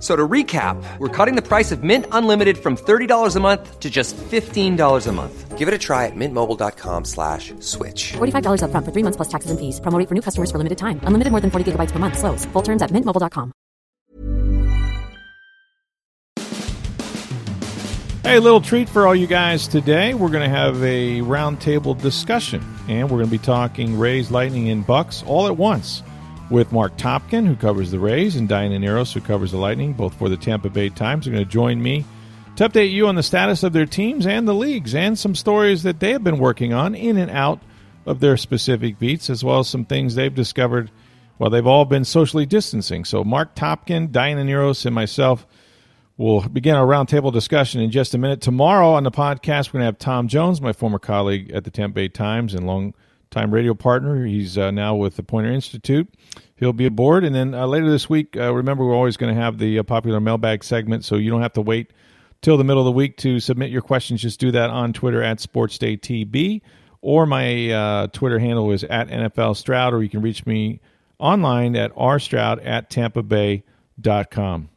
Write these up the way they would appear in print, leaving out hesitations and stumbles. So to recap, we're cutting the price of Mint Unlimited from $30 a month to just $15 a month. Give it a try at mintmobile.com/switch. $45 up front for 3 months plus taxes and fees. Promo rate for new customers for limited time. Unlimited more than 40 gigabytes per month. Slows full terms at mintmobile.com. Hey, little treat for all you guys today. We're going to have a roundtable discussion, and we're going to be talking Rays, Lightning, and Bucks all at once, with Mark Topkin, who covers the Rays, and Diana Nearhos, who covers the Lightning, both for the Tampa Bay Times. They're going to join me to update you on the status of their teams and the leagues and some stories that they have been working on in and out of their specific beats, as well as some things they've discovered while they've all been socially distancing. So Mark Topkin, Diana Nearhos, and myself will begin our roundtable discussion in just a minute. Tomorrow on the podcast, we're going to have Tom Jones, my former colleague at the Tampa Bay Times and long-time radio partner. He's now with the Poynter Institute. He'll be aboard. And then later this week, remember, we're always going to have the popular mailbag segment, so you don't have to wait till the middle of the week to submit your questions. Just do that on Twitter at SportsDayTB, or my Twitter handle is at NFLStroud, or you can reach me online at rstroud@tampabay.com.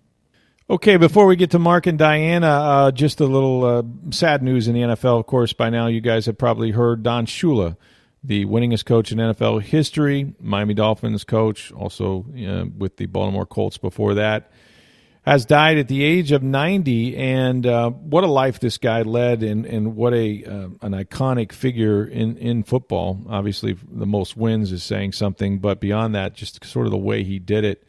Okay, before we get to Mark and Diana, just a little sad news in the NFL. Of course, by now you guys have probably heard Don Shula, the winningest coach in NFL history, Miami Dolphins coach, also with the Baltimore Colts before that, has died at the age of 90. And what a life this guy led, and what an iconic figure in football. Obviously, the most wins is saying something, but beyond that, just sort of the way he did it.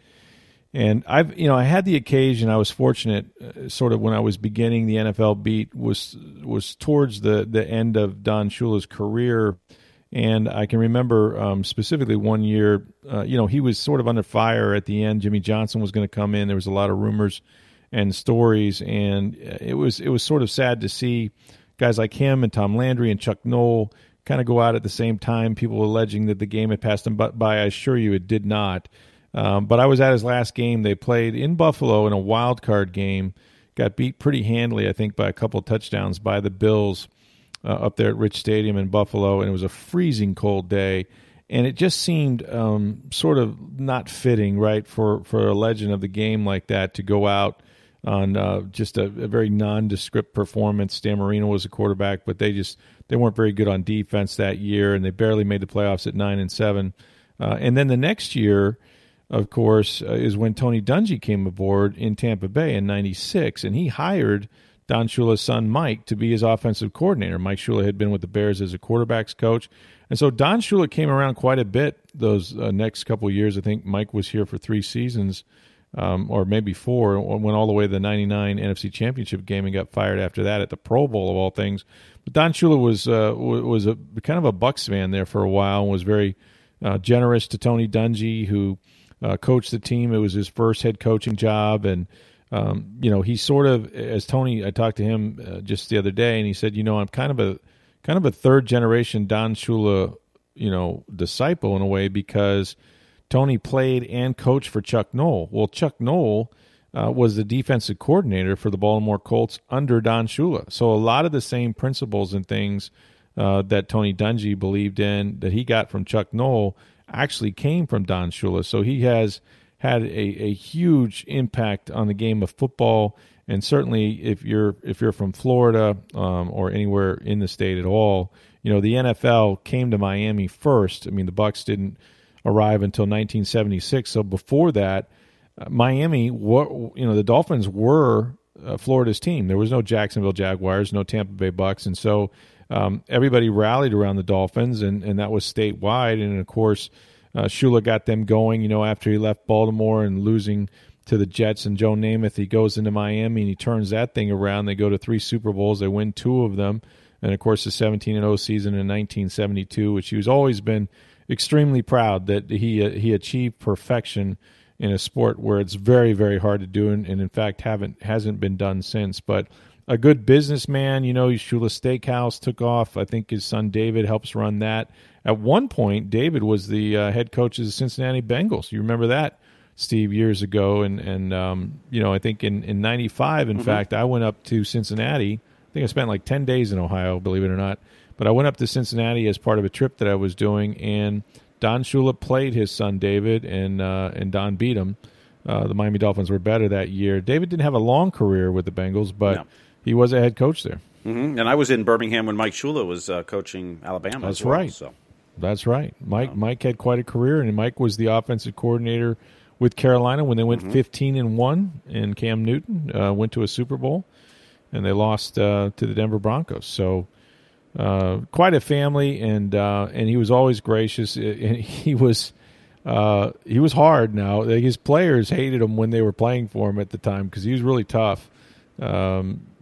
And I had the occasion. I was fortunate, sort of when I was beginning the NFL beat, was towards the end of Don Shula's career. And I can remember specifically one year, he was sort of under fire at the end. Jimmy Johnson was going to come in. There was a lot of rumors and stories, and it was sort of sad to see guys like him and Tom Landry and Chuck Noll kind of go out at the same time. People alleging that the game had passed them by. I assure you it did not. But I was at his last game. They played in Buffalo in a wild card game. Got beat pretty handily, I think, by a couple touchdowns by the Bills. Up there at Rich Stadium in Buffalo, and it was a freezing cold day, and it just seemed sort of not fitting, right, for a legend of the game like that to go out on just a very nondescript performance. Dan Marino was the quarterback, but they weren't very good on defense that year, and they barely made the playoffs at 9-7. And then the next year, of course, is when Tony Dungy came aboard in Tampa Bay in 96, and he hired Don Shula's son, Mike, to be his offensive coordinator. Mike Shula had been with the Bears as a quarterback's coach. And so Don Shula came around quite a bit those next couple of years. I think Mike was here for 3 seasons, or maybe 4, went all the way to the 99 NFC Championship game and got fired after that at the Pro Bowl of all things. But Don Shula was a kind of a Bucks fan there for a while, and was very generous to Tony Dungy, who coached the team. It was his first head coaching job, and he sort of, as Tony, I talked to him just the other day, and he said, I'm kind of a third generation Don Shula, disciple in a way, because Tony played and coached for Chuck Noll. Well, Chuck Noll was the defensive coordinator for the Baltimore Colts under Don Shula. So a lot of the same principles and things that Tony Dungy believed in that he got from Chuck Noll actually came from Don Shula. So he had a huge impact on the game of football, and certainly if you're from Florida or anywhere in the state at all, the NFL came to Miami first. I mean, the Bucs didn't arrive until 1976, so before that, Miami, the Dolphins were Florida's team. There was no Jacksonville Jaguars, no Tampa Bay Bucs, and so everybody rallied around the Dolphins, and that was statewide, and of course, Shula got them going, after he left Baltimore and losing to the Jets and Joe Namath. He goes into Miami and he turns that thing around. They go to 3 Super Bowls. They win 2 of them. And, of course, the 17-0 season in 1972, which he's always been extremely proud that he achieved perfection in a sport where it's very, very hard to do and in fact, hasn't been done since. But a good businessman, Shula's Steakhouse took off. I think his son David helps run that. At one point, David was the head coach of the Cincinnati Bengals. You remember that Steve, years ago. And you know, I think in 95, in fact, I went up to Cincinnati. I think I spent like 10 days in Ohio, believe it or not. But I went up to Cincinnati as part of a trip that I was doing, and Don Shula played his son David, and Don beat him. The Miami Dolphins were better that year. David didn't have a long career with the Bengals, but he was a head coach there. Mm-hmm. And I was in Birmingham when Mike Shula was coaching Alabama. That's right. So. That's right. Mike had quite a career, and Mike was the offensive coordinator with Carolina when they went 15-1, and Cam Newton went to a Super Bowl, and they lost to the Denver Broncos. So quite a family, and he was always gracious. And he was hard. Now his players hated him when they were playing for him at the time because he was really tough.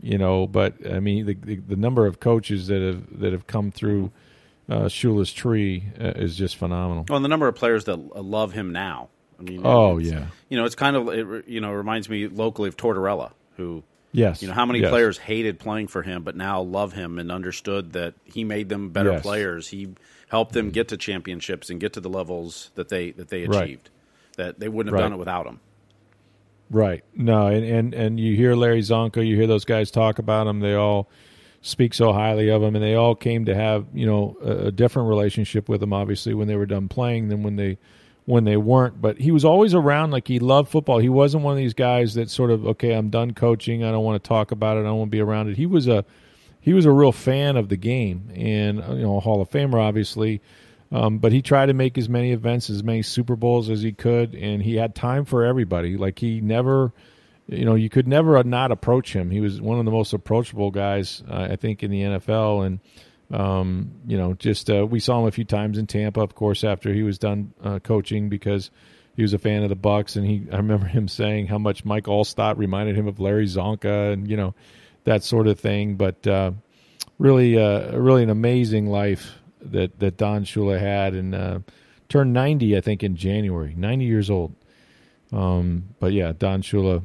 You know, but I mean the number of coaches that have come through Shula's tree is just phenomenal. Well, and the number of players that love him now. I mean, it's kind of reminds me locally of Tortorella, who how many players hated playing for him but now love him and understood that he made them better players. He helped them get to championships and get to the levels that they achieved, that they wouldn't have done it without him. Right. No, and you hear Larry Csonka, you hear those guys talk about him. They all speak so highly of him, and they all came to have a different relationship with him, obviously, when they were done playing than when they weren't. But he was always around, like he loved football. He wasn't one of these guys that sort of, okay, I'm done coaching, I don't want to talk about it, I don't want to be around it. He was a real fan of the game, and a Hall of Famer, obviously. But he tried to make as many events, as many Super Bowls as he could, and he had time for everybody. Like he never, you could never not approach him. He was one of the most approachable guys, I think, in the NFL. And we saw him a few times in Tampa, of course, after he was done coaching because he was a fan of the Bucs. And I remember him saying how much Mike Allstott reminded him of Larry Csonka, and that sort of thing. But really an amazing life that Don Shula had, and turned 90, I think, in January, 90 years old. But yeah, Don Shula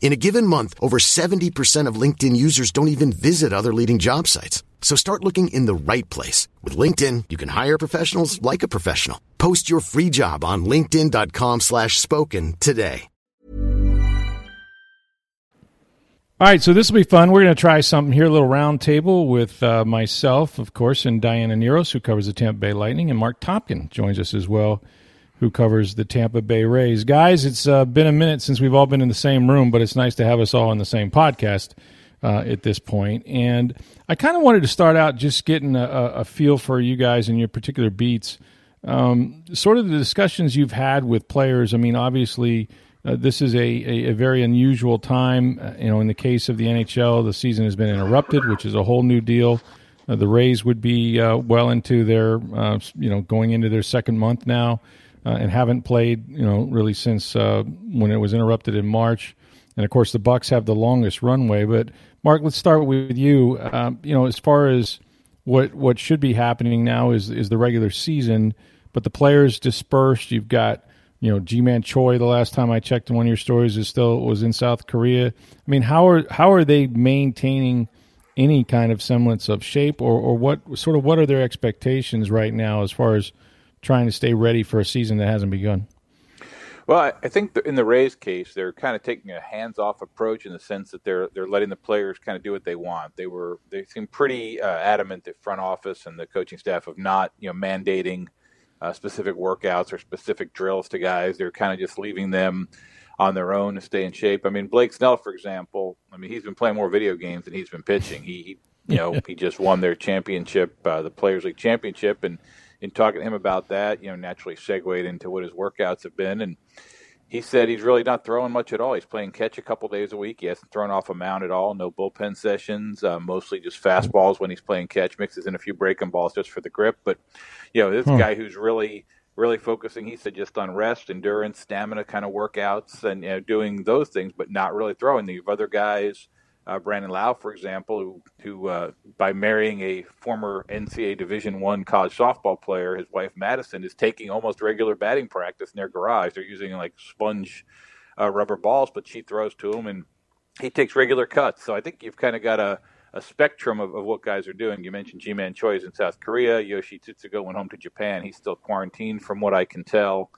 In a given month, over 70% of LinkedIn users don't even visit other leading job sites. So start looking in the right place. With LinkedIn, you can hire professionals like a professional. Post your free job on linkedin.com/spoken today. All right, so this will be fun. We're going to try something here, a little round table with myself, of course, and Diana Nearhos, who covers the Tampa Bay Lightning, and Mark Topkin joins us as well, who covers the Tampa Bay Rays. Guys, it's been a minute since we've all been in the same room, but it's nice to have us all in the same podcast at this point. And I kind of wanted to start out just getting a feel for you guys and your particular beats, sort of the discussions you've had with players. I mean, obviously – this is a very unusual time. In the case of the NHL, the season has been interrupted, which is a whole new deal. The Rays would be well into their, going into their second month now, and haven't played, really since when it was interrupted in March. And of course, the Bucks have the longest runway. But Mark, let's start with you. As far as what should be happening now is the regular season, but the players dispersed. You've got. Ji-Man Choi, the last time I checked in one of your stories, was in South Korea. I mean, how are they maintaining any kind of semblance of shape, or what are their expectations right now as far as trying to stay ready for a season that hasn't begun? Well, I think in the Rays' case, they're kind of taking a hands-off approach in the sense that they're letting the players kind of do what they want. They seem pretty adamant, the front office and the coaching staff, of not mandating. Specific workouts or specific drills to guys. They're kind of just leaving them on their own to stay in shape. I mean, Blake Snell, for example, he's been playing more video games than he's been pitching. He just won their championship, the Players League championship. And in talking to him about that, naturally segued into what his workouts have been. And he said he's really not throwing much at all. He's playing catch a couple days a week. He hasn't thrown off a mound at all. No bullpen sessions. Mostly just fastballs when he's playing catch. Mixes in a few breaking balls just for the grip. But this guy who's really, really focusing. He said just on rest, endurance, stamina kind of workouts, and doing those things, but not really throwing. You've other guys Brandon Lau, for example, who by marrying a former NCAA Division I college softball player, his wife Madison is taking almost regular batting practice in their garage. They're using like sponge rubber balls, but she throws to him and he takes regular cuts. So I think you've kind of got a spectrum of what guys are doing. You mentioned Ji-Man Choi in South Korea. Yoshi Tsutsugo went home to Japan. He's still quarantined from what I can tell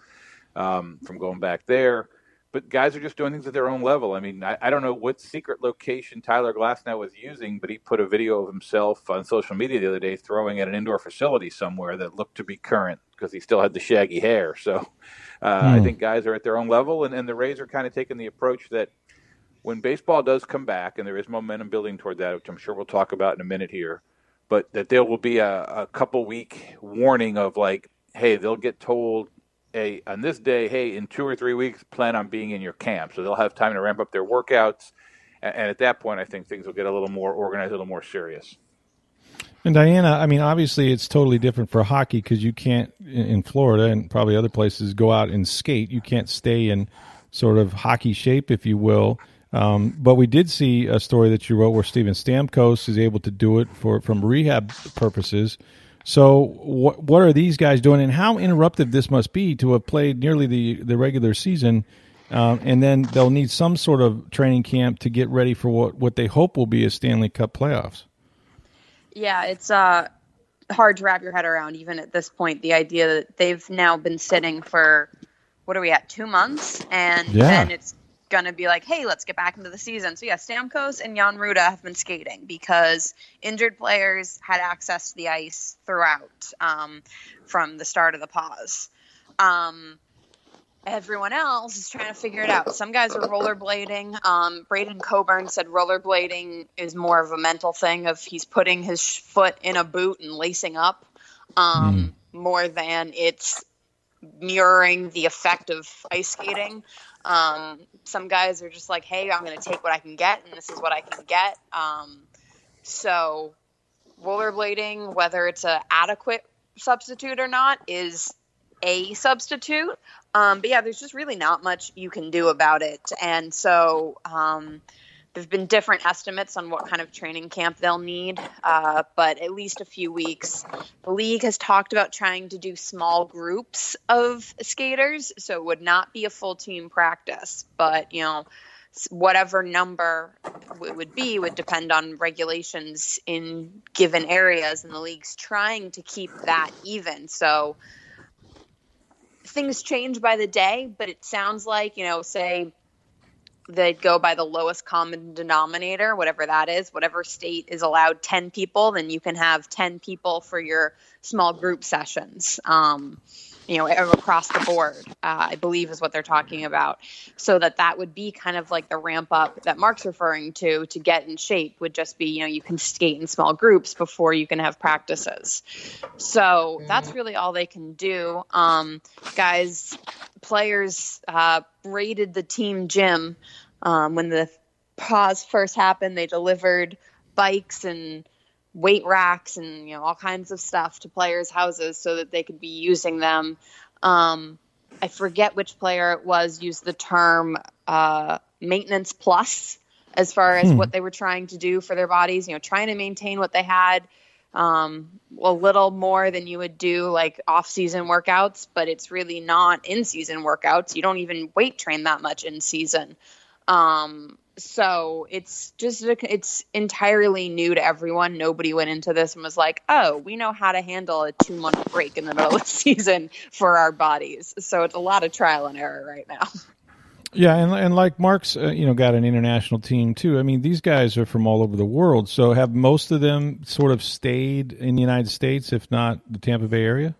from going back there. But guys are just doing things at their own level. I mean, I don't know what secret location Tyler Glasnow was using, but he put a video of himself on social media the other day throwing at an indoor facility somewhere that looked to be current because he still had the shaggy hair. So I think guys are at their own level, and the Rays are kind of taking the approach that when baseball does come back, and there is momentum building toward that, which I'm sure we'll talk about in a minute here, but that there will be a couple-week warning of like, hey, they'll get told, hey, on this day, hey, in 2 or 3 weeks, plan on being in your camp. So they'll have time to ramp up their workouts. And at that point, I think things will get a little more organized, a little more serious. And Diana, I mean, obviously it's totally different for hockey because you can't, in Florida and probably other places, go out and skate. You can't stay in sort of hockey shape, if you will. But we did see a story that you wrote where Stephen Stamkos is able to do it from rehab purposes. So what are these guys doing, and how interruptive this must be to have played nearly the regular season, and then they'll need some sort of training camp to get ready for what they hope will be a Stanley Cup playoffs. Yeah, it's hard to wrap your head around, even at this point, the idea that they've now been sitting for, what are we at, 2 months? And then it's going to be like, hey, let's get back into the season. So yeah, Stamkos and Jan Ruda have been skating because injured players had access to the ice throughout from the start of the pause. Everyone else is trying to figure it out. Some guys are rollerblading. Braden Coburn said rollerblading is more of a mental thing of he's putting his foot in a boot and lacing up more than it's mirroring the effect of ice skating. Some guys are just like, hey, I'm going to take what I can get, and this is what I can get. So rollerblading, whether it's an adequate substitute or not, is a substitute. But yeah, there's just really not much you can do about it. And so there's been different estimates on what kind of training camp they'll need, but at least a few weeks. The league has talked about trying to do small groups of skaters, so it would not be a full team practice. But, you know, whatever number it would be would depend on regulations in given areas, and the league's trying to keep that even. So things change by the day, but it sounds like, you know, say – they'd go by the lowest common denominator, whatever that is. Whatever state is allowed 10 people, then you can have 10 people for your small group sessions, you know, across the board, I believe is what they're talking about. So that would be kind of like the ramp up that Mark's referring to get in shape would just be, you know, you can skate in small groups before you can have practices. So that's really all they can do. Players raided the team gym when the pause first happened. They delivered bikes and weight racks and, you know, all kinds of stuff to players' houses so that they could be using them. I forget which player it was used the term maintenance plus as far as what they were trying to do for their bodies, you know, trying to maintain what they had. A little more than you would do like off-season workouts, but it's really not in-season workouts. You don't even weight train that much in season. So it's just, it's entirely new to everyone. Nobody went into this and was like, oh, we know how to handle a 2-month break in the middle of the season for our bodies. So it's a lot of trial and error right now. Yeah, and like Mark's, you know, got an international team too. I mean, these guys are from all over the world. So have most of them sort of stayed in the United States, if not the Tampa Bay area?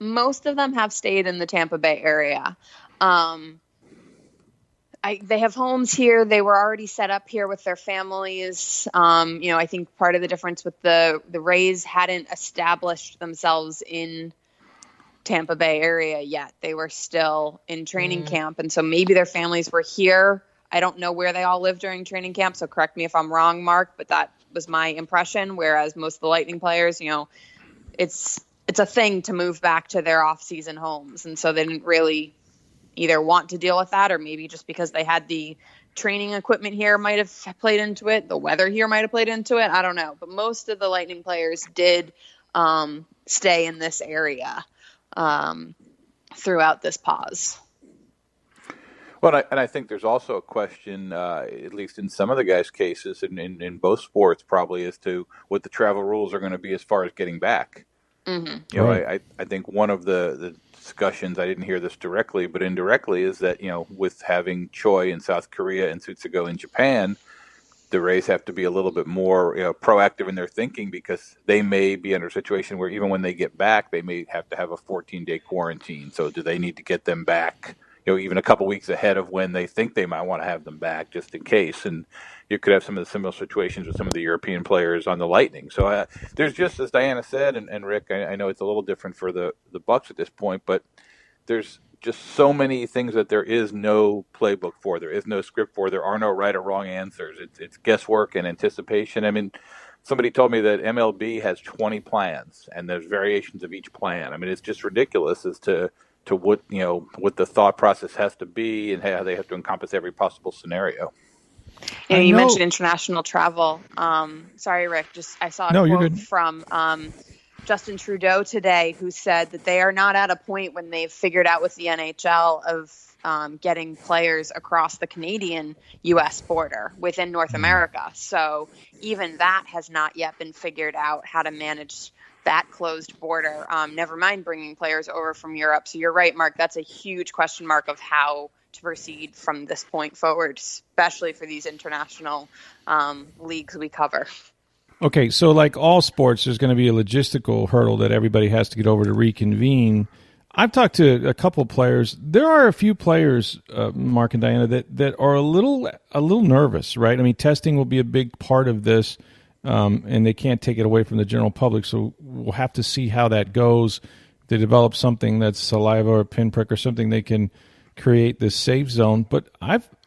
Most of them have stayed in the Tampa Bay area. They have homes here. They were already set up here with their families. You know, I think part of the difference with the Rays hadn't established themselves in Tampa Bay area yet. They were still in training camp, and so maybe their families were here. I don't know where they all lived during training camp, so correct me if I'm wrong, Mark, but that was my impression, whereas most of the Lightning players, you know, it's a thing to move back to their off-season homes, and so they didn't really either want to deal with that or maybe just because they had the training equipment here might have played into it. The weather here might have played into it. I don't know. But most of the Lightning players did stay in this area throughout this pause. Well, and I think there's also a question, at least in some of the guys' cases, in both sports probably, as to what the travel rules are going to be as far as getting back. Mm-hmm. You know, right. I think one of the discussions, I didn't hear this directly, but indirectly, is that, you know, with having Choi in South Korea and Tsutsugo in Japan, the Rays have to be a little bit more proactive in their thinking, because they may be under a situation where even when they get back, they may have to have a 14-day quarantine. So do they need to get them back, you know, even a couple weeks ahead of when they think they might want to have them back, just in case? And you could have some of the similar situations with some of the European players on the Lightning. So there's just, as Diana said, and Rick, I know it's a little different for the Bucks at this point, but there's just so many things that there is no playbook for, there is no script for, there are no right or wrong answers. It's guesswork and anticipation. I mean, somebody told me that MLB has 20 plans, and there's variations of each plan. I mean, it's just ridiculous as to what, you know, what the thought process has to be and how they have to encompass every possible scenario. You know, you mentioned international travel. Sorry, Rick, I saw a quote from Justin Trudeau today, who said that they are not at a point when they've figured out with the NHL of getting players across the Canadian-U.S. border within North America. So even that has not yet been figured out, how to manage that closed border. Never mind bringing players over from Europe. So you're right, Mark, that's a huge question mark of how to proceed from this point forward, especially for these international leagues we cover. Okay, so like all sports, there's going to be a logistical hurdle that everybody has to get over to reconvene. I've talked to a couple players. There are a few players, Mark and Diana, that are a little nervous, right? I mean, testing will be a big part of this, and they can't take it away from the general public, so we'll have to see how that goes. If they develop something that's saliva or pinprick or something, they can create this safe zone. But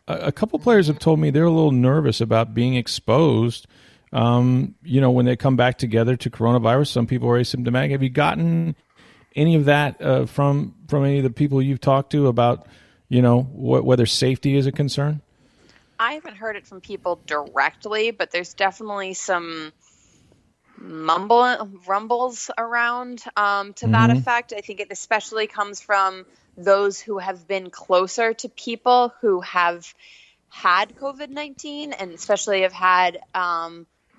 a couple players have told me they're a little nervous about being exposed, you know, when they come back together to coronavirus. Some people are asymptomatic. Have you gotten any of that from any of the people you've talked to about, you know, whether safety is a concern? I haven't heard it from people directly, but there's definitely some rumbles around to that effect. I think it especially comes from those who have been closer to people who have had COVID-19, and especially have had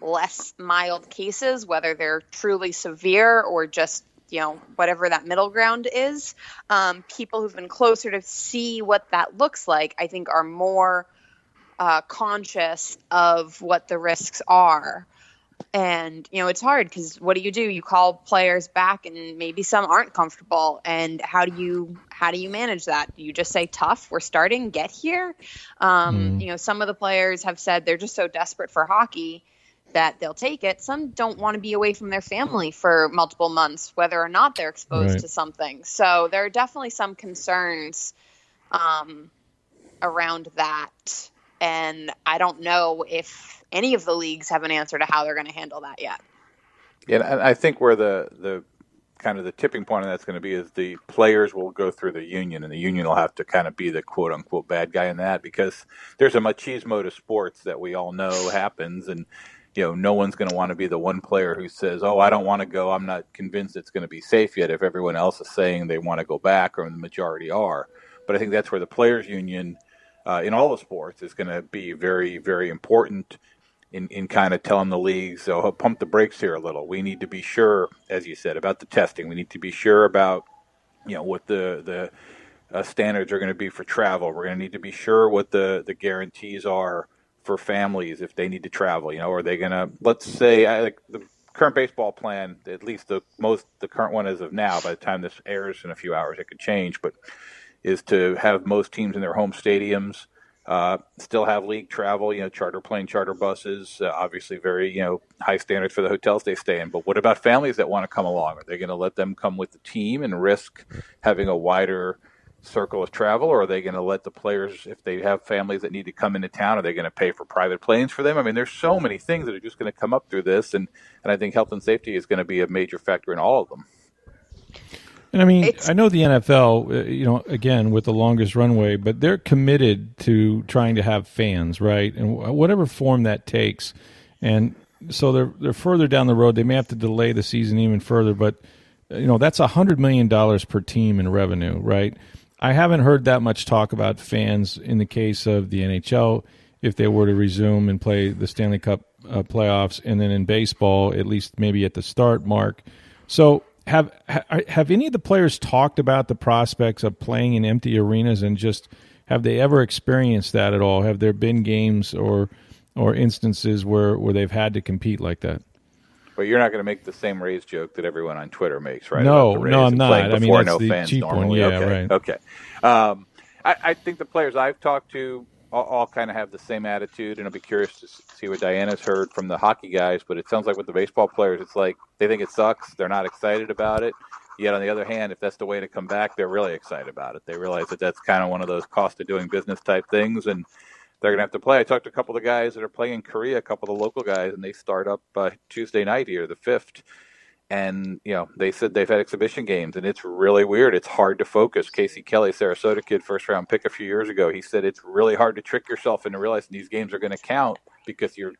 less mild cases, whether they're truly severe or just, you know, whatever that middle ground is. People who've been closer to see what that looks like, I think, are more conscious of what the risks are. And, you know, it's hard, because what do? You call players back, and maybe some aren't comfortable. And how do you manage that? Do you just say, tough, we're starting, get here? You know, some of the players have said they're just so desperate for hockey that they'll take it. Some don't want to be away from their family for multiple months, whether or not they're exposed to something. So there are definitely some concerns around that. And I don't know if any of the leagues have an answer to how they're going to handle that yet. Yeah, and I think where the kind of the tipping point of that's going to be is the players will go through the union, and the union will have to kind of be the quote-unquote bad guy in that, because there's a machismo to sports that we all know happens, and you know, no one's going to want to be the one player who says, oh, I don't want to go, I'm not convinced it's going to be safe yet, if everyone else is saying they want to go back, or the majority are. But I think that's where the players' union – in all the sports, is going to be very, very important in kind of telling the leagues, so pump the brakes here a little. We need to be sure, as you said, about the testing. We need to be sure about, you know, what the standards are going to be for travel. We're going to need to be sure what the guarantees are for families if they need to travel. You know, are they going to, let's say, the current baseball plan, at least the current one as of now, by the time this airs in a few hours, it could change, but is to have most teams in their home stadiums, still have league travel, you know, charter plane, charter buses, obviously very, you know, high standards for the hotels they stay in. But what about families that want to come along? Are they going to let them come with the team and risk having a wider circle of travel? Or are they going to let the players, if they have families that need to come into town, are they going to pay for private planes for them? I mean, there's so many things that are just going to come up through this. And I think health and safety is going to be a major factor in all of them. And I mean, I know the NFL, you know, again, with the longest runway, but they're committed to trying to have fans, right? And whatever form that takes. And so they're further down the road. They may have to delay the season even further, but, you know, that's $100 million per team in revenue, right? I haven't heard that much talk about fans in the case of the NHL if they were to resume and play the Stanley Cup playoffs, and then in baseball, at least maybe at the start mark. So have any of the players talked about the prospects of playing in empty arenas, and just have they ever experienced that at all? Have there been games or instances where they've had to compete like that? But you're not going to make the same Rays joke that everyone on Twitter makes, right? No, I'm not. I mean, that's no the cheap normally. One. Yeah, okay. Right. Okay. I think the players I've talked to all kind of have the same attitude, and I'll be curious to see what Diana's heard from the hockey guys, but it sounds like with the baseball players, it's like they think it sucks. They're not excited about it. Yet, on the other hand, if that's the way to come back, they're really excited about it. They realize that that's kind of one of those cost of doing business type things, and they're going to have to play. I talked to a couple of the guys that are playing in Korea, a couple of the local guys, and they start up Tuesday night here, the 5th. And, you know, they said they've had exhibition games, and it's really weird. It's hard to focus. Casey Kelly, Sarasota kid, first-round pick a few years ago, he said it's really hard to trick yourself into realizing these games are going to count because your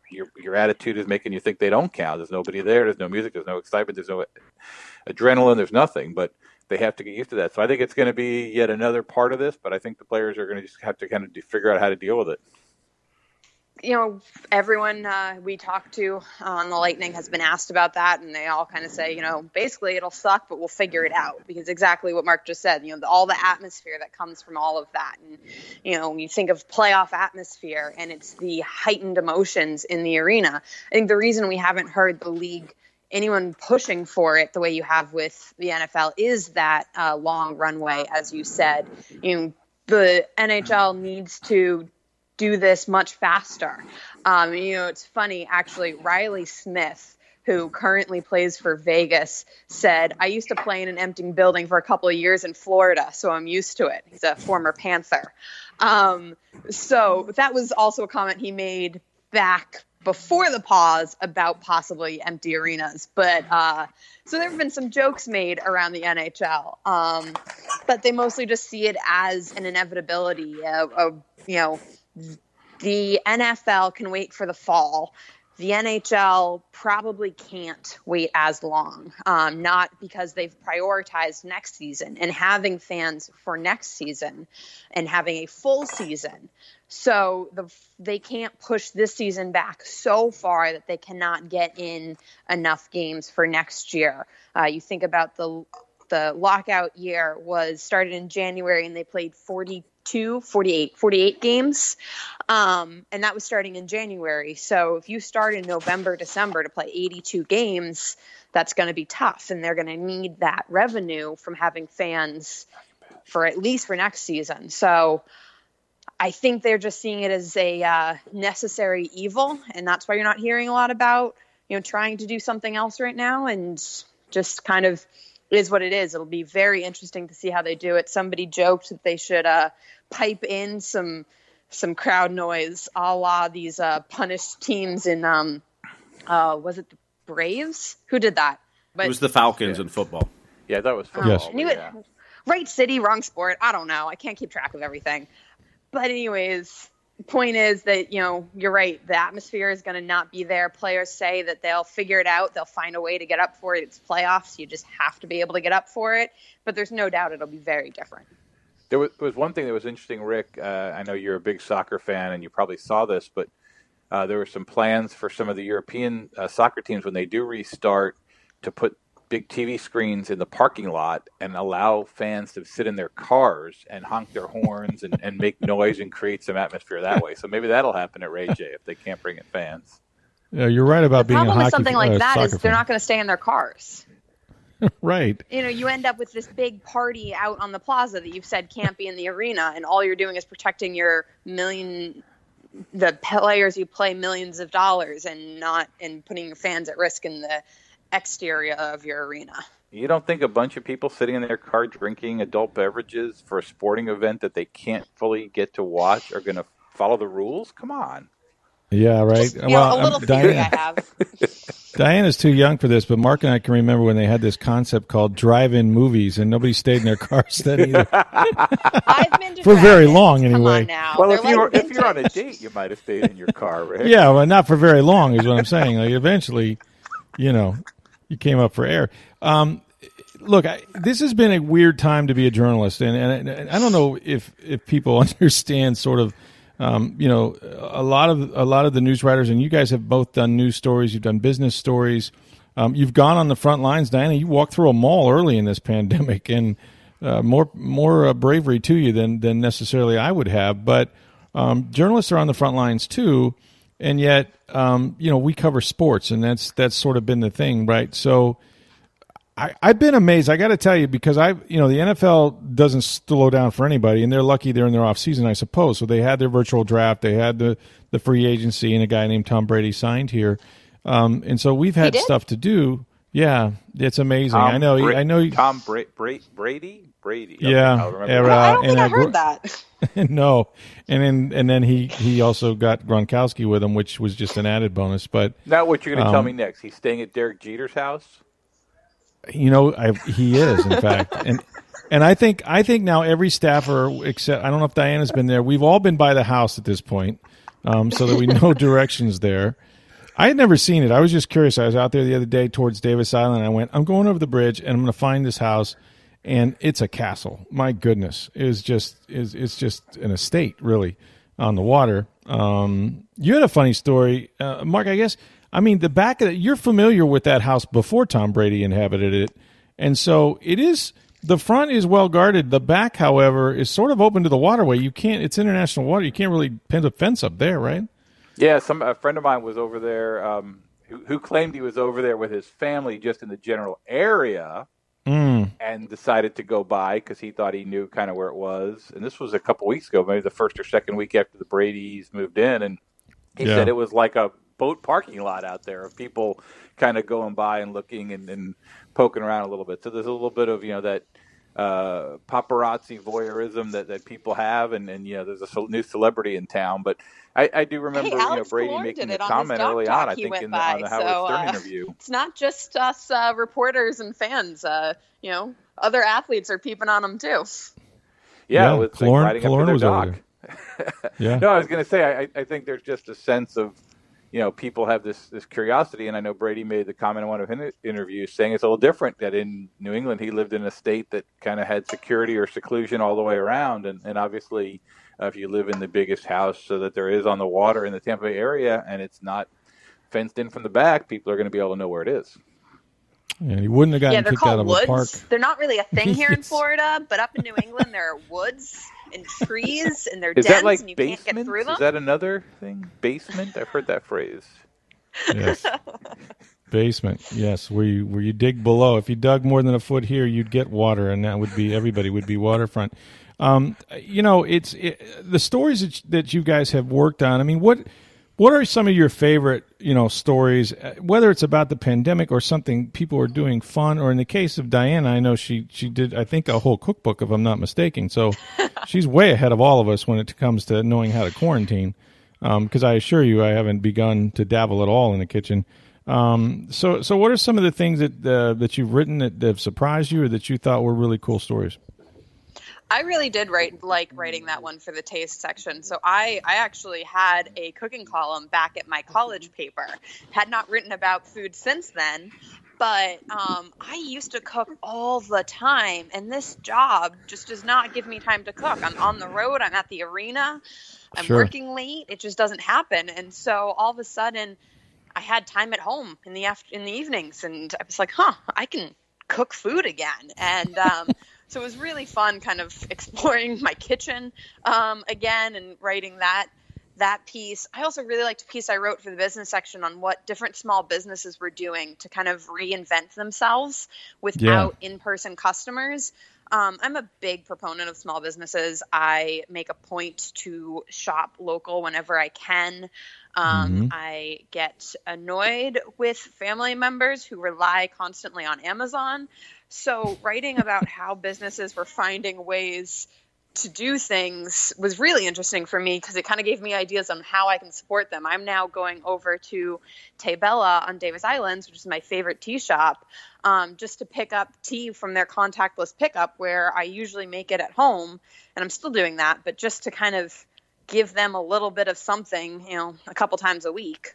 attitude is making you think they don't count. There's nobody there. There's no music. There's no excitement. There's no adrenaline. There's nothing. But they have to get used to that. So I think it's going to be yet another part of this, but I think the players are going to just have to kind of figure out how to deal with it. You know, everyone we talked to on the Lightning has been asked about that, and they all kind of say, you know, basically it'll suck, but we'll figure it out, because exactly what Mark just said, you know, all the atmosphere that comes from all of that. And, you know, you think of playoff atmosphere, and it's the heightened emotions in the arena. I think the reason we haven't heard the league anyone pushing for it the way you have with the NFL is that long runway, as you said. You know, the NHL needs to do this much faster. You know, it's funny, actually, Riley Smith, who currently plays for Vegas, said, "I used to play in an empty building for a couple of years in Florida, so I'm used to it." He's a former Panther. So that was also a comment he made back before the pause about possibly empty arenas. But so there have been some jokes made around the NHL, but they mostly just see it as an inevitability. You know, the NFL can wait for the fall. The NHL probably can't wait as long, not because they've prioritized next season and having fans for next season and having a full season. So they can't push this season back so far that they cannot get in enough games for next year. You think about the lockout year was started in January, and they played 48 games. And that was starting in January. So if you start in November, December to play 82 games, that's going to be tough. And they're going to need that revenue from having fans for at least for next season. So I think they're just seeing it as a necessary evil. And that's why you're not hearing a lot about, you know, trying to do something else right now, and just kind of is what it is. It'll be very interesting to see how they do it. Somebody joked that they should pipe in some crowd noise, a la these punished teams in was it the Braves? Who did that? But it was the Falcons in football. Yeah, that was football. Yes. Yeah. Right city, wrong sport. I don't know. I can't keep track of everything. But anyways, point is that, you know, you're right. The atmosphere is going to not be there. Players say that they'll figure it out. They'll find a way to get up for it. It's playoffs. You just have to be able to get up for it. But there's no doubt it'll be very different. There was one thing that was interesting, Rick. I know you're a big soccer fan, and you probably saw this, but there were some plans for some of the European soccer teams when they do restart to put big TV screens in the parking lot and allow fans to sit in their cars and honk their horns and make noise and create some atmosphere that way. So maybe that'll happen at Ray J if they can't bring in fans. Yeah, you're right about being a hockey fan. The problem with something like that is they're not going to stay in their cars. Right. You know, you end up with this big party out on the plaza that you've said can't be in the arena, and all you're doing is protecting the players you play millions of dollars and putting your fans at risk in the exterior of your arena. You don't think a bunch of people sitting in their car drinking adult beverages for a sporting event that they can't fully get to watch are going to follow the rules? Come on. Yeah, right. Just, well, a little theory I have. Diana's too young for this, but Mark and I can remember when they had this concept called drive-in movies, and nobody stayed in their cars then either. I've been to for very long, anyway. Well, if you're on a date, you might have stayed in your car, right? Yeah, well, not for very long is what I'm saying. Like, eventually, you know, you came up for air. Look, this has been a weird time to be a journalist, and I don't know if people understand sort of. You know, a lot of the news writers, and you guys have both done news stories. You've done business stories. You've gone on the front lines, Diana. You walked through a mall early in this pandemic, and more bravery to you than necessarily I would have. But journalists are on the front lines too, and yet you know, we cover sports, and that's sort of been the thing, right? So I've been amazed. I got to tell you, because the NFL doesn't slow down for anybody, and they're lucky they're in their off season, I suppose. So they had their virtual draft, they had the free agency, and a guy named Tom Brady signed here, and so we've had stuff to do. Yeah, it's amazing. Brady. Yeah, I don't think I heard that. No, and then he also got Gronkowski with him, which was just an added bonus. But not what you're going to tell me next. He's staying at Derek Jeter's house. You know, he is, in fact, and I think now every staffer, except I don't know if Diana's been there. We've all been by the house at this point, so that we know directions there. I had never seen it. I was just curious. I was out there the other day towards Davis Island. I went, I'm going over the bridge, and I'm going to find this house, and it's a castle. My goodness, it's just an estate, really, on the water. You had a funny story, Mark, I guess. I mean, the back of it, you're familiar with that house before Tom Brady inhabited it. And so it is, the front is well guarded. The back, however, is sort of open to the waterway. You can't, it's international water. You can't really pin a fence up there, right? Yeah, a friend of mine was over there who claimed he was over there with his family just in the general area and decided to go by because he thought he knew kind of where it was. And this was a couple weeks ago, maybe the first or second week after the Brady's moved in. And he said it was like a boat parking lot out there of people kind of going by and looking and poking around a little bit. So there's a little bit of, you know, that paparazzi voyeurism that people have. And you know, there's a new celebrity in town. But I do remember, Brady making a comment early on, I think, on the Howard Stern interview. It's not just us reporters and fans. You know, other athletes are peeping on them, too. Yeah, it was Cloran, like, riding up to their dock. Yeah. No, I was going to say, I think there's just a sense of, you know, people have this curiosity, and I know Brady made the comment in one of his interviews saying it's a little different that in New England he lived in a state that kind of had security or seclusion all the way around, and obviously if you live in the biggest house so that there is on the water in the Tampa Bay area and it's not fenced in from the back, people are going to be able to know where it is. And he wouldn't have gotten kicked out of woods. A park. They're not really a thing here in Florida, but up in New England there are woods and trees and they're dense, like, and you can't get through them. Is that another thing? Basement? I've heard that phrase. Yes. Basement. Yes, where you dig below. If you dug more than a foot here, you'd get water, and that would be everybody would be waterfront. You know, it's the stories that you guys have worked on. I mean, what are some of your favorite, you know, stories, whether it's about the pandemic or something people are doing fun, or in the case of Diana, I know she did, I think, a whole cookbook, if I'm not mistaken. So she's way ahead of all of us when it comes to knowing how to quarantine, because I assure you I haven't begun to dabble at all in the kitchen. So what are some of the things that you've written that have surprised you or that you thought were really cool stories? I really did writing that one for the taste section. So I actually had a cooking column back at my college paper. Had not written about food since then, but I used to cook all the time, and this job just does not give me time to cook. I'm on the road. I'm at the arena. I'm working late. It just doesn't happen. And so all of a sudden, I had time at home in the evenings, and I was like, I can cook food again. And so it was really fun kind of exploring my kitchen again and writing that piece. I also really liked a piece I wrote for the business section on what different small businesses were doing to kind of reinvent themselves without in-person customers. I'm a big proponent of small businesses. I make a point to shop local whenever I can. I get annoyed with family members who rely constantly on Amazon. So writing about how businesses were finding ways to do things was really interesting for me because it kind of gave me ideas on how I can support them. I'm now going over to Te Bella on Davis Island, which is my favorite tea shop, just to pick up tea from their contactless pickup where I usually make it at home. And I'm still doing that, but just to kind of give them a little bit of something, you know, a couple times a week,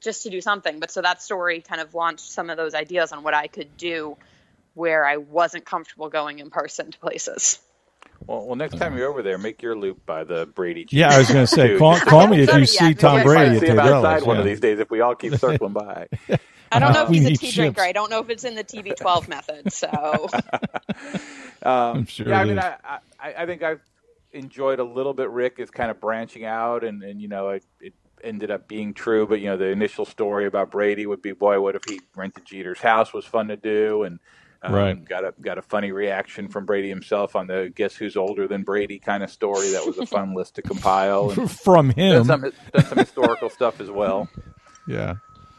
just to do something. But so that story kind of launched some of those ideas on what I could do where I wasn't comfortable going in person to places. Well, next time you're over there, make your loop by the Brady. Yeah, I was going to say, call me if you see Tom Brady. See him outside one of these days if we all keep circling by. I don't know if he's a tea drinker. I don't know if it's in the TB12 method. So, I'm sure. Yeah, I mean, I think I've enjoyed a little bit. Rick is kind of branching out, and you know, it ended up being true. But you know, the initial story about Brady would be, boy, what if he rented Jeter's house? Was fun to do, and. Right. Got a funny reaction from Brady himself on the guess who's older than Brady kind of story. That was a fun list to compile. And from him. Done some historical stuff as well. Yeah.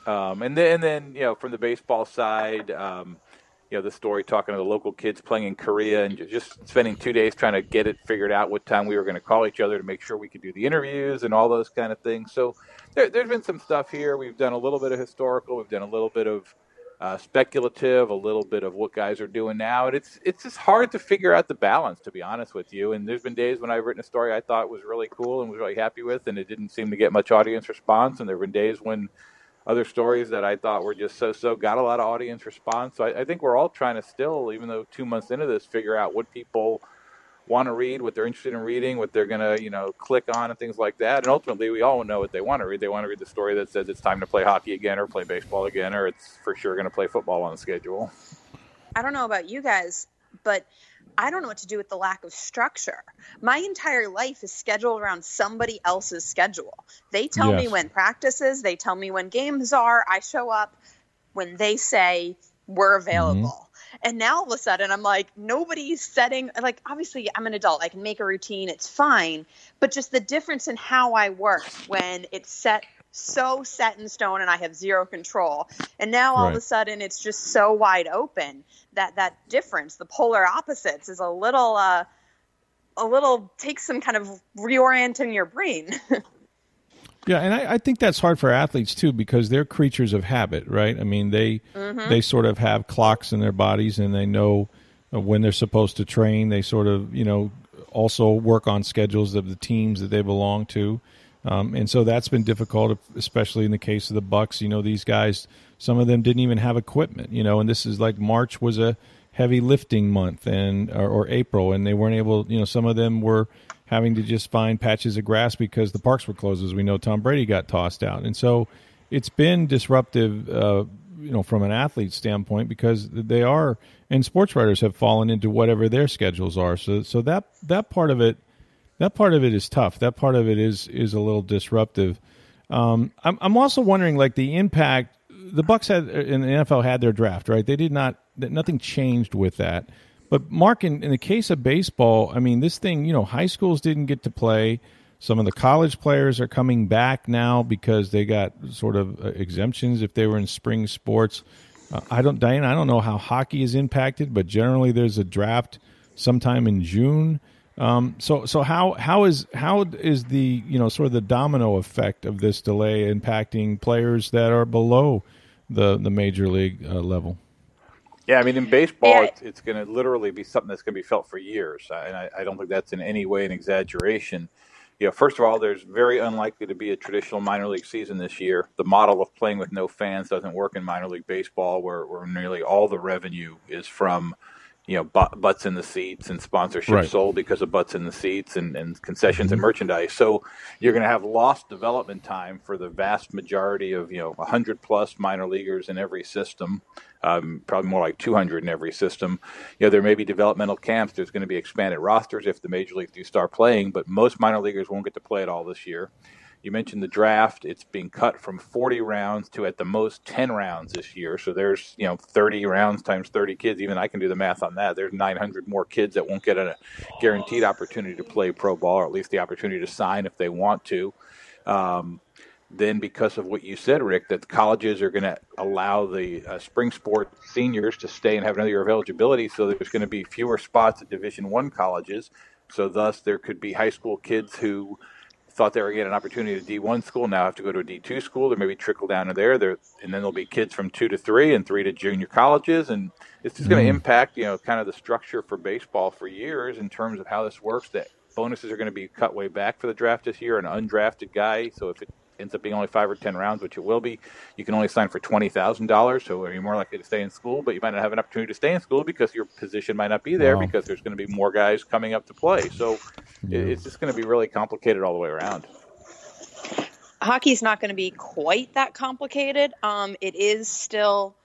And then, you know, from the baseball side, you know, the story talking to the local kids playing in Korea and just spending 2 days trying to get it figured out what time we were going to call each other to make sure we could do the interviews and all those kind of things. So there's been some stuff here. We've done a little bit of historical. We've done a little bit of speculative, a little bit of what guys are doing now, and it's just hard to figure out the balance, to be honest with you. And there's been days when I've written a story I thought was really cool and was really happy with, and it didn't seem to get much audience response. And there have been days when other stories that I thought were just so-so got a lot of audience response. So I think we're all trying to still, even though 2 months into this, figure out what people want to read, what they're interested in reading, what they're going to, you know, click on and things like that. And ultimately, we all know what they want to read. They want to read the story that says it's time to play hockey again or play baseball again, or it's for sure going to play football on the schedule. I don't know about you guys, but I don't know what to do with the lack of structure. My entire life is scheduled around somebody else's schedule. They tell me when practice is. They tell me when games are. I show up when they say we're available. Mm-hmm. And now all of a sudden I'm like, nobody's setting, like, obviously I'm an adult. I can make a routine. It's fine. But just the difference in how I work when it's set in stone and I have zero control. And now all of a sudden it's just so wide open that difference, the polar opposites is a little takes some kind of reorienting your brain. Yeah, and I think that's hard for athletes, too, because they're creatures of habit, right? I mean, they sort of have clocks in their bodies, and they know when they're supposed to train. They sort of, you know, also work on schedules of the teams that they belong to. And so that's been difficult, especially in the case of the Bucks. You know, these guys, some of them didn't even have equipment, you know, and this is like March was a heavy lifting month or April, and they weren't able, you know, some of them were having to just find patches of grass because the parks were closed. As we know, Tom Brady got tossed out. And so it's been disruptive, you know, from an athlete's standpoint, because they are, and sports writers have fallen into whatever their schedules are. So that part of it is tough. That part of it is a little disruptive. I'm also wondering, like, the impact the Bucks had in the NFL had their draft, right? They did not, nothing changed with that. But, Mark, in the case of baseball, I mean, this thing, you know, high schools didn't get to play. Some of the college players are coming back now because they got sort of exemptions if they were in spring sports. Diana, I don't know how hockey is impacted, but generally there's a draft sometime in June. So how is the, you know, sort of the domino effect of this delay impacting players that are below the major league level? Yeah, I mean, in baseball, it's going to literally be something that's going to be felt for years, and I don't think that's in any way an exaggeration. You know, first of all, there's very unlikely to be a traditional minor league season this year. The model of playing with no fans doesn't work in minor league baseball, where nearly all the revenue is from, you know, butts in the seats and sponsorship sold because of butts in the seats and concessions and merchandise. So you're going to have lost development time for the vast majority of, you know, 100 plus minor leaguers in every system. Probably more like 200 in every system. You know, there may be developmental camps. There's going to be expanded rosters if the major leagues do start playing, but most minor leaguers won't get to play at all this year. You mentioned the draft. It's being cut from 40 rounds to at the most 10 rounds this year. So there's, you know, 30 rounds times 30 kids. Even I can do the math on that. There's 900 more kids that won't get a guaranteed opportunity to play pro ball, or at least the opportunity to sign if they want to. Then because of what you said, Rick, that the colleges are going to allow the spring sport seniors to stay and have another year of eligibility, so there's going to be fewer spots at Division I colleges. So thus, there could be high school kids who thought they were getting an opportunity at a D1 school, now have to go to a D2 school. There may be trickle down to there, and then there'll be kids from 2 to 3 and 3 to junior colleges, and it's just going to impact, kind of the structure for baseball for years in terms of how this works. That bonuses are going to be cut way back for the draft this year. An undrafted guy, so if it ends up being only 5 or 10 rounds, which it will be, you can only sign for $20,000. So you're more likely to stay in school, but you might not have an opportunity to stay in school because your position might not be there because there's going to be more guys coming up to play. So it's just going to be really complicated all the way around. Hockey's not going to be quite that complicated. It is still.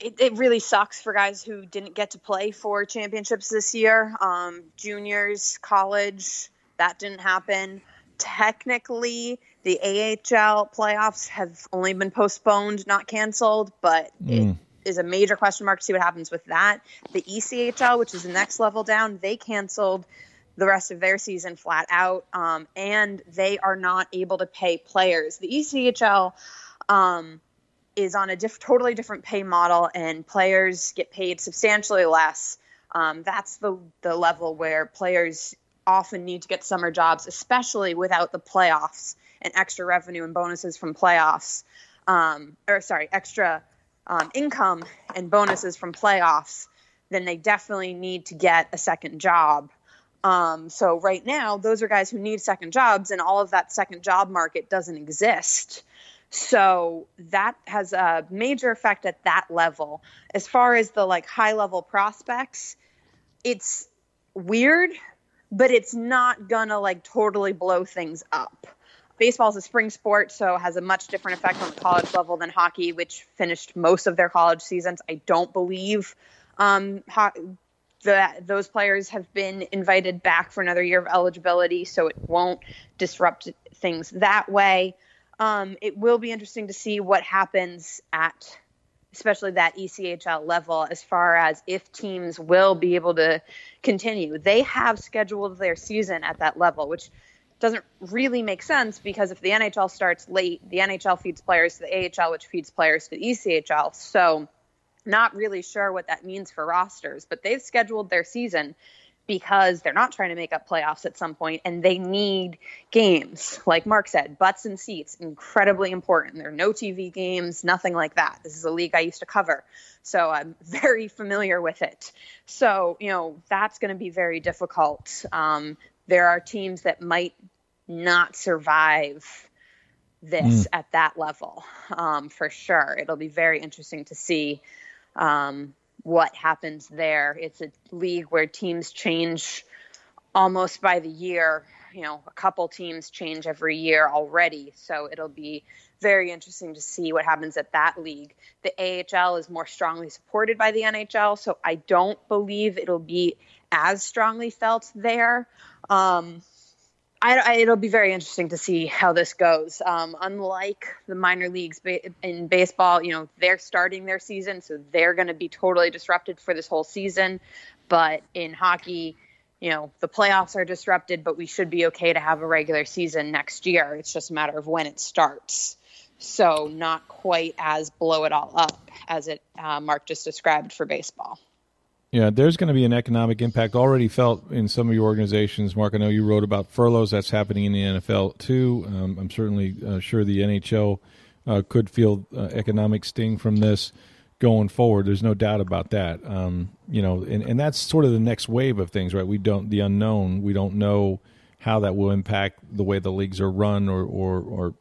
It really sucks for guys who didn't get to play for championships this year. Juniors, college, that didn't happen. Technically, the AHL playoffs have only been postponed, not canceled, but it is a major question mark to see what happens with that. The ECHL, which is the next level down, they canceled the rest of their season flat out, and they are not able to pay players. The ECHL is on a totally different pay model, and players get paid substantially less. That's the level where players often need to get summer jobs, especially without the playoffs and extra revenue and bonuses from playoffs, extra income and bonuses from playoffs, then they definitely need to get a second job. So right now, those are guys who need second jobs, and all of that second job market doesn't exist. So that has a major effect at that level. As far as the high-level prospects, it's weird, but it's not gonna totally blow things up. Baseball is a spring sport, so it has a much different effect on the college level than hockey, which finished most of their college seasons. I don't believe those players have been invited back for another year of eligibility, so it won't disrupt things that way. It will be interesting to see what happens at especially that ECHL level, as far as if teams will be able to continue. They have scheduled their season at that level, which doesn't really make sense because if the NHL starts late, the NHL feeds players to the AHL, which feeds players to the ECHL. So not really sure what that means for rosters, but they've scheduled their season because they're not trying to make up playoffs at some point, and they need games. Like Mark said, butts and seats, incredibly important. There are no TV games, nothing like that. This is a league I used to cover, so I'm very familiar with it. So, that's going to be very difficult. There are teams that might not survive this at that level, for sure. It'll be very interesting to see what happens there. It's a league where teams change almost by the year. A couple teams change every year already. So it'll be very interesting to see what happens at that league. The AHL is more strongly supported by the NHL, so I don't believe it'll be as strongly felt there. It'll be very interesting to see how this goes. Unlike the minor leagues in baseball, they're starting their season, so they're going to be totally disrupted for this whole season. But in hockey, the playoffs are disrupted, but we should be okay to have a regular season next year. It's just a matter of when it starts. So not quite as blow it all up as it Mark just described for baseball. Yeah, there's going to be an economic impact already felt in some of your organizations. Mark, I know you wrote about furloughs. That's happening in the NFL, too. I'm certainly sure the NHL could feel economic sting from this going forward. There's no doubt about that. And that's sort of the next wave of things, right? The unknown, we don't know how that will impact the way the leagues are run or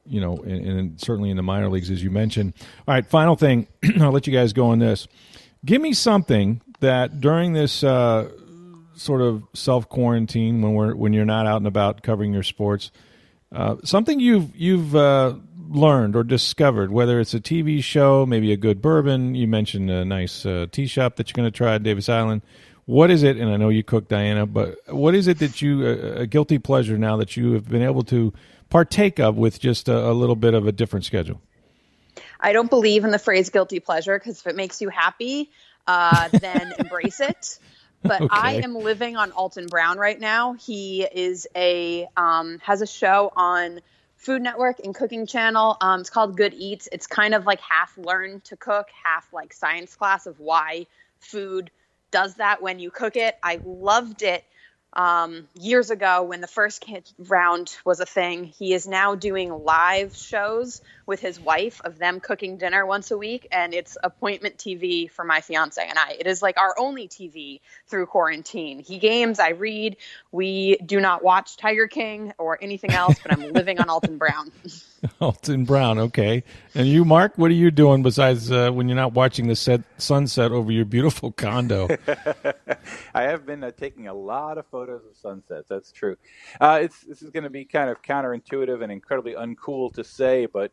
and certainly in the minor leagues, as you mentioned. All right, final thing. I'll let you guys go on this. Give me something that during this sort of self-quarantine, when you're not out and about covering your sports, something you've learned or discovered, whether it's a TV show, maybe a good bourbon. You mentioned a nice tea shop that you're going to try at Davis Island. What is it, and I know you cook, Diana, but what is it that you, a guilty pleasure now that you have been able to partake of with just a little bit of a different schedule? I don't believe in the phrase guilty pleasure, because if it makes you happy, then embrace it. But okay. I am living on Alton Brown right now. He is has a show on Food Network and Cooking Channel. It's called Good Eats. It's kind of half learn to cook, half science class of why food does that when you cook it. I loved it years ago when the first round was a thing. He is now doing live shows with his wife of them cooking dinner once a week, and it's appointment TV for my fiance and I. It is like our only TV through quarantine. He games, I read. We do not watch Tiger King or anything else, but I'm living on Alton Brown. Alton Brown, okay. And you, Mark, what are you doing besides when you're not watching the sunset over your beautiful condo? I have been taking a lot of photos of sunsets. That's true. This is going to be kind of counterintuitive and incredibly uncool to say, but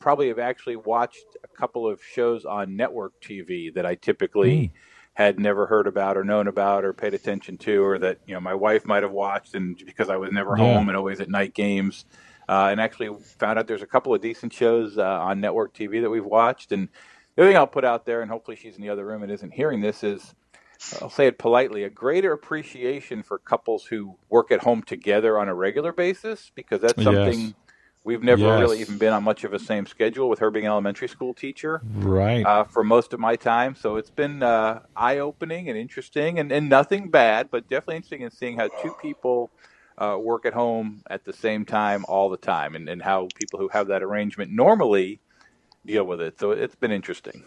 probably have actually watched a couple of shows on network TV that I typically had never heard about or known about or paid attention to, or that my wife might have watched, and because I was never home and always at night games. And actually found out there's a couple of decent shows on network TV that we've watched. And the other thing I'll put out there, and hopefully she's in the other room and isn't hearing this, is, I'll say it politely, a greater appreciation for couples who work at home together on a regular basis, because that's something we've never really even been on much of a same schedule, with her being an elementary school teacher for most of my time. So it's been eye-opening and interesting, and nothing bad, but definitely interesting in seeing how two people work at home at the same time all the time, and how people who have that arrangement normally deal with it. So it's been interesting.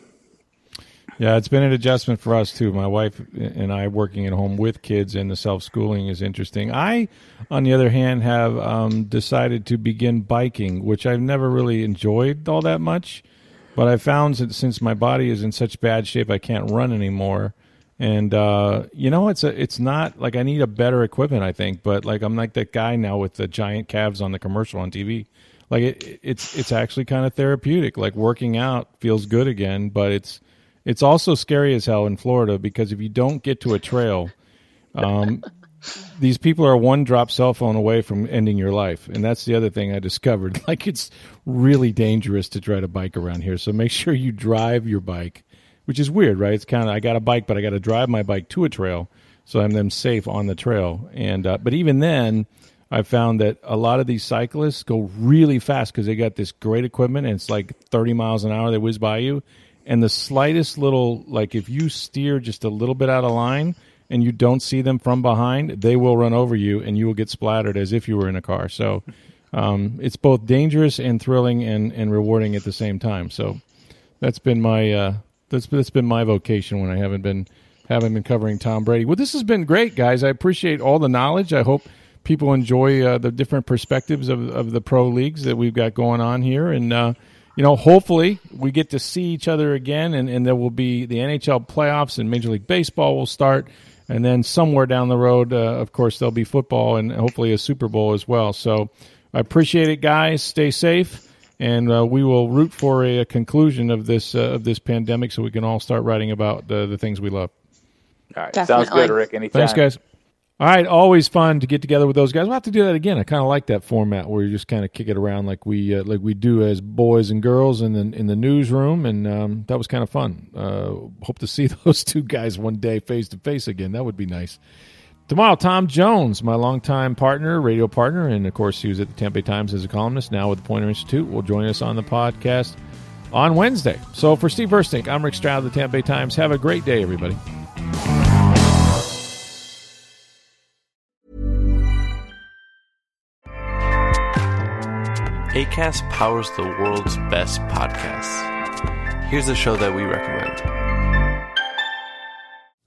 Yeah, it's been an adjustment for us too. My wife and I working at home with kids, and the self-schooling is interesting. I, on the other hand, have decided to begin biking, which I've never really enjoyed all that much, but I found that since my body is in such bad shape, I can't run anymore. And, it's not like I need a better equipment, I think, but like I'm like that guy now with the giant calves on the commercial on TV. Like it's actually kind of therapeutic. Like working out feels good again, but it's also scary as hell in Florida, because if you don't get to a trail, these people are one drop cell phone away from ending your life. And that's the other thing I discovered. Like it's really dangerous to try to bike around here. So make sure you drive your bike. Which is weird, right? It's kind of, I got a bike, but I got to drive my bike to a trail, so I'm then safe on the trail. And but even then, I found that a lot of these cyclists go really fast because they got this great equipment, and it's like 30 miles an hour they whiz by you. And the slightest little, like if you steer just a little bit out of line and you don't see them from behind, they will run over you and you will get splattered as if you were in a car. So it's both dangerous and thrilling and rewarding at the same time. So that's been my... That's been my vocation when I haven't been covering Tom Brady. Well, this has been great, guys. I appreciate all the knowledge. I hope people enjoy the different perspectives of the pro leagues that we've got going on here. And, hopefully we get to see each other again, and there will be the NHL playoffs and Major League Baseball will start. And then somewhere down the road, of course, there'll be football and hopefully a Super Bowl as well. So I appreciate it, guys. Stay safe. And we will root for a conclusion of this pandemic, so we can all start writing about the things we love. All right. Definitely. Sounds good, Rick. Anytime. Thanks, guys. All right. Always fun to get together with those guys. We'll have to do that again. I kind of like that format where you just kind of kick it around like we do as boys and girls in the newsroom, and that was kind of fun. Hope to see those two guys one day face to face again. That would be nice. Tomorrow, Tom Jones, my longtime partner, radio partner, and, of course, he was at the Tampa Bay Times as a columnist, now with the Poynter Institute, will join us on the podcast on Wednesday. So for Steve Burstink, I'm Rick Stroud of the Tampa Bay Times. Have a great day, everybody. Acast powers the world's best podcasts. Here's a show that we recommend.